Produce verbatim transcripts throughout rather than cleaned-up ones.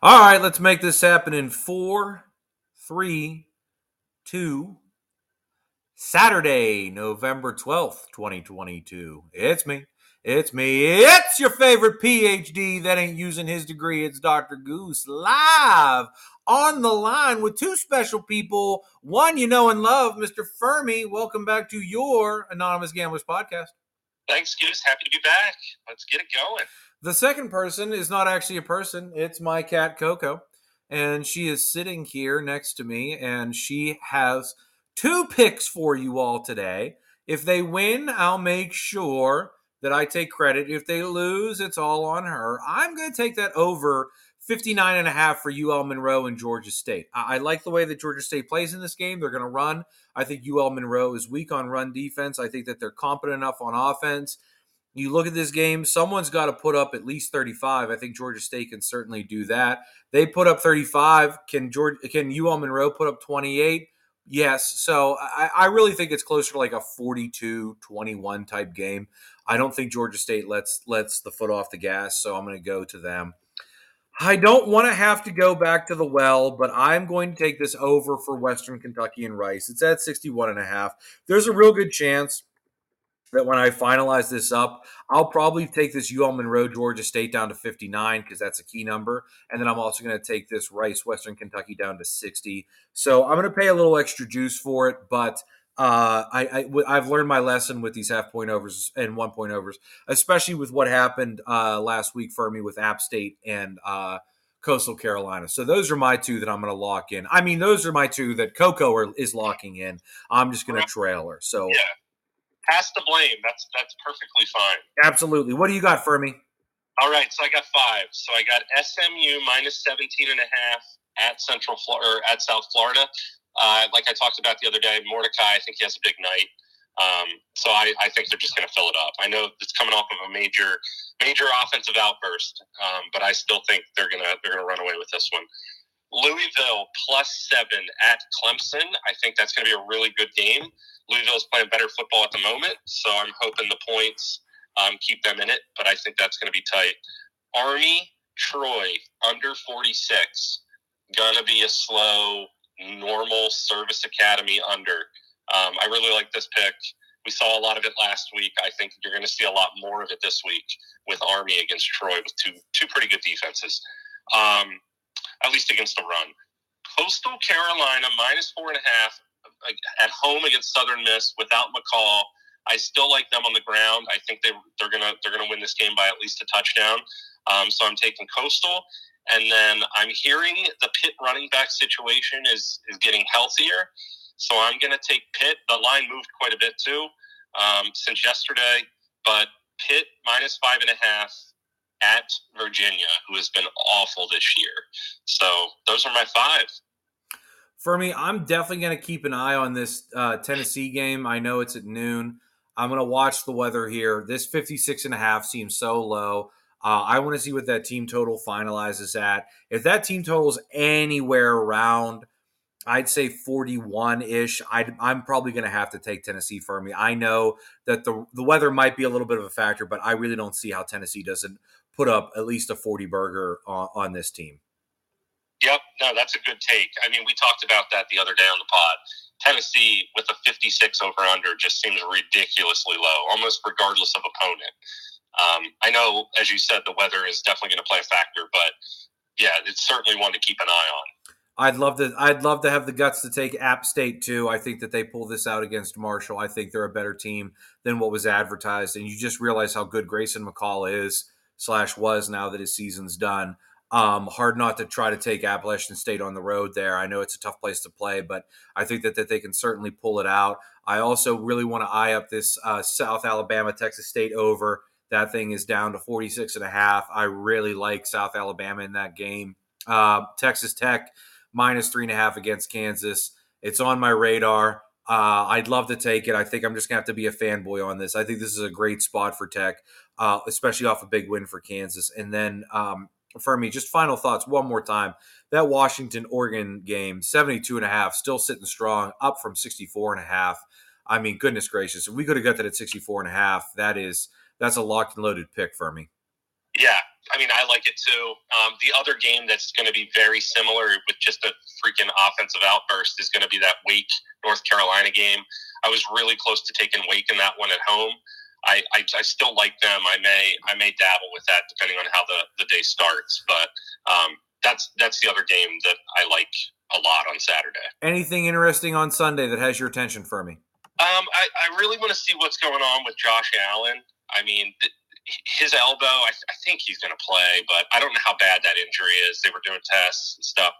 All right, let's make this happen in four, three, two. Saturday, November twelfth, twenty twenty-two. It's me. It's me. It's your favorite P H D that ain't using his degree. It's Doctor Goose live on the line with two special people. One you know and love, Mister Fuhrmy. Welcome back to your Anonymous Gamblers podcast. Thanks, Goose. Happy to be back. Let's get it going. The second person is not actually a person. It's my cat, Coco. And she is sitting here next to me, and she has two picks for you all today. If they win, I'll make sure that I take credit. If they lose, it's all on her. I'm going to take that over fifty-nine and a half for U L Monroe and Georgia State. I, I like the way that Georgia State plays in this game. They're going to run. I think U L Monroe is weak on run defense. I think that they're competent enough on offense. You look at this game, someone's got to put up at least thirty-five. I think Georgia State can certainly do that. They put up thirty-five. Can George, can U L Monroe put up twenty-eight? Yes, so I, I really think it's closer to like a forty-two twenty-one type game. I don't think Georgia State lets lets the foot off the gas, so I'm going to go to them. I don't want to have to go back to the well, but I'm going to take this over for Western Kentucky and Rice. It's at sixty-one and a half. There's a real good chance that when I finalize this up, I'll probably take this U L Monroe, Georgia State down to fifty-nine because that's a key number. And then I'm also going to take this Rice, Western Kentucky down to sixty. So I'm going to pay a little extra juice for it, but uh, I, I, I've learned my lesson with these half-point overs and one-point overs, especially with what happened uh, last week for me with App State and uh, Coastal Carolina. So those are my two that I'm going to lock in. I mean, those are my two that Coco are, is locking in. I'm just going to trail her. So yeah. Pass the blame. That's that's perfectly fine. Absolutely. What do you got, Fuhrmy? All right, so I got five. So I got S M U minus seventeen and a half at Central Florida, at South Florida. Uh, like I talked about the other day, Mordecai, I think he has a big night. Um, so I, I think they're just going to fill it up. I know it's coming off of a major major offensive outburst, um, but I still think they're going to they're going to run away with this one. Louisville plus seven at Clemson. I think that's going to be a really good game. Louisville's playing better football at the moment, so I'm hoping the points um, keep them in it, but I think that's going to be tight. Army, Troy, under forty-six. Going to be a slow, normal service academy under. Um, I really like this pick. We saw a lot of it last week. I think you're going to see a lot more of it this week with Army against Troy with two two pretty good defenses, um, at least against the run. Coastal Carolina, minus four and a half. At home against Southern Miss without McCall, I still like them on the ground. I think they they're gonna they're gonna win this game by at least a touchdown. Um, so I'm taking Coastal, and then I'm hearing the Pitt running back situation is is getting healthier. So I'm gonna take Pitt. The line moved quite a bit too um, since yesterday, but Pitt minus five and a half at Virginia, who has been awful this year. So those are my five. For me, I'm definitely going to keep an eye on this uh, Tennessee game. I know it's at noon. I'm going to watch the weather here. This fifty-six and a half seems so low. Uh, I want to see what that team total finalizes at. If that team total is anywhere around, I'd say forty-one-ish, I'd, I'm probably going to have to take Tennessee for me. I know that the, the weather might be a little bit of a factor, but I really don't see how Tennessee doesn't put up at least a forty-burger on, on this team. Yep, no, that's a good take. I mean, we talked about that the other day on the pod. Tennessee with a fifty-six over-under just seems ridiculously low, almost regardless of opponent. Um, I know, as you said, the weather is definitely going to play a factor, but, yeah, it's certainly one to keep an eye on. I'd love to I'd love to have the guts to take App State, too. I think that they pull this out against Marshall. I think they're a better team than what was advertised, and you just realize how good Grayson McCall is slash was now that his season's done. Um, hard not to try to take Appalachian State on the road there. I know it's a tough place to play, but I think that, that they can certainly pull it out. I also really want to eye up this uh, South Alabama, Texas State over. That thing is down to forty-six and a half. I really like South Alabama in that game. Uh, Texas Tech, minus three and a half against Kansas. It's on my radar. Uh, I'd love to take it. I think I'm just going to have to be a fanboy on this. I think this is a great spot for Tech, uh, especially off a big win for Kansas. And then um, – for me, just final thoughts one more time. That Washington-Oregon game, seventy-two and a half, still sitting strong, up from sixty-four and a half. I mean, goodness gracious, if we could have got that at sixty-four and a half, that is that's a locked and loaded pick for me. Yeah, I mean, I like it too. Um, the other game that's going to be very similar with just a freaking offensive outburst is going to be that Wake, North Carolina game. I was really close to taking Wake in that one at home. I, I, I still like them. I may I may dabble with that depending on how the, the day starts. But um, that's that's the other game that I like a lot on Saturday. Anything interesting on Sunday that has your attention for me? Um, I, I really want to see what's going on with Josh Allen. I mean, th- his elbow, I, th- I think he's going to play, but I don't know how bad that injury is. They were doing tests and stuff.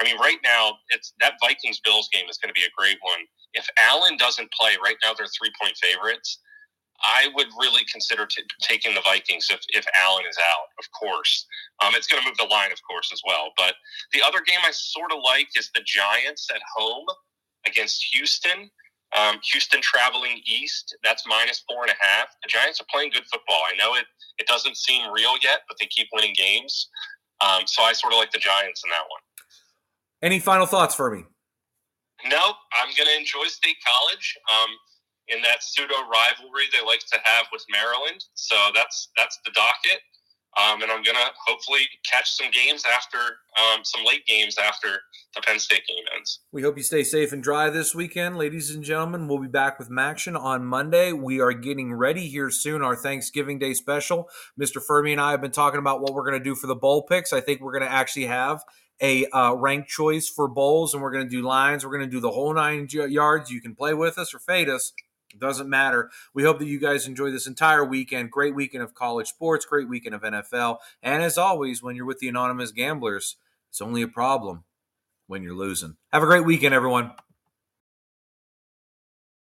I mean, right now, it's that Vikings-Bills game is going to be a great one. If Allen doesn't play, right now they're three-point favorites. I would really consider t- taking the Vikings if, if Allen is out, of course. Um, it's going to move the line, of course, as well. But the other game I sort of like is the Giants at home against Houston. Um, Houston traveling east, that's minus four and a half. The Giants are playing good football. I know it, it doesn't seem real yet, but they keep winning games. Um, so I sort of like the Giants in that one. Any final thoughts for me? No, I'm going to enjoy State College. Um, In that pseudo rivalry they like to have with Maryland, so that's that's the docket, um, and I'm gonna hopefully catch some games after um, some late games after the Penn State game ends. We hope you stay safe and dry this weekend, ladies and gentlemen. We'll be back with Maction on Monday. We are getting ready here soon. Our Thanksgiving Day special. Mister Fuhrmy and I have been talking about what we're gonna do for the bowl picks. I think we're gonna actually have a uh, ranked choice for bowls, and we're gonna do lines. We're gonna do the whole nine yards. You can play with us or fade us. It doesn't matter. We hope that you guys enjoy this entire weekend. Great weekend of college sports, great weekend of N F L. And as always, when you're with the Anonymous Gamblers, it's only a problem when you're losing. Have a great weekend, everyone.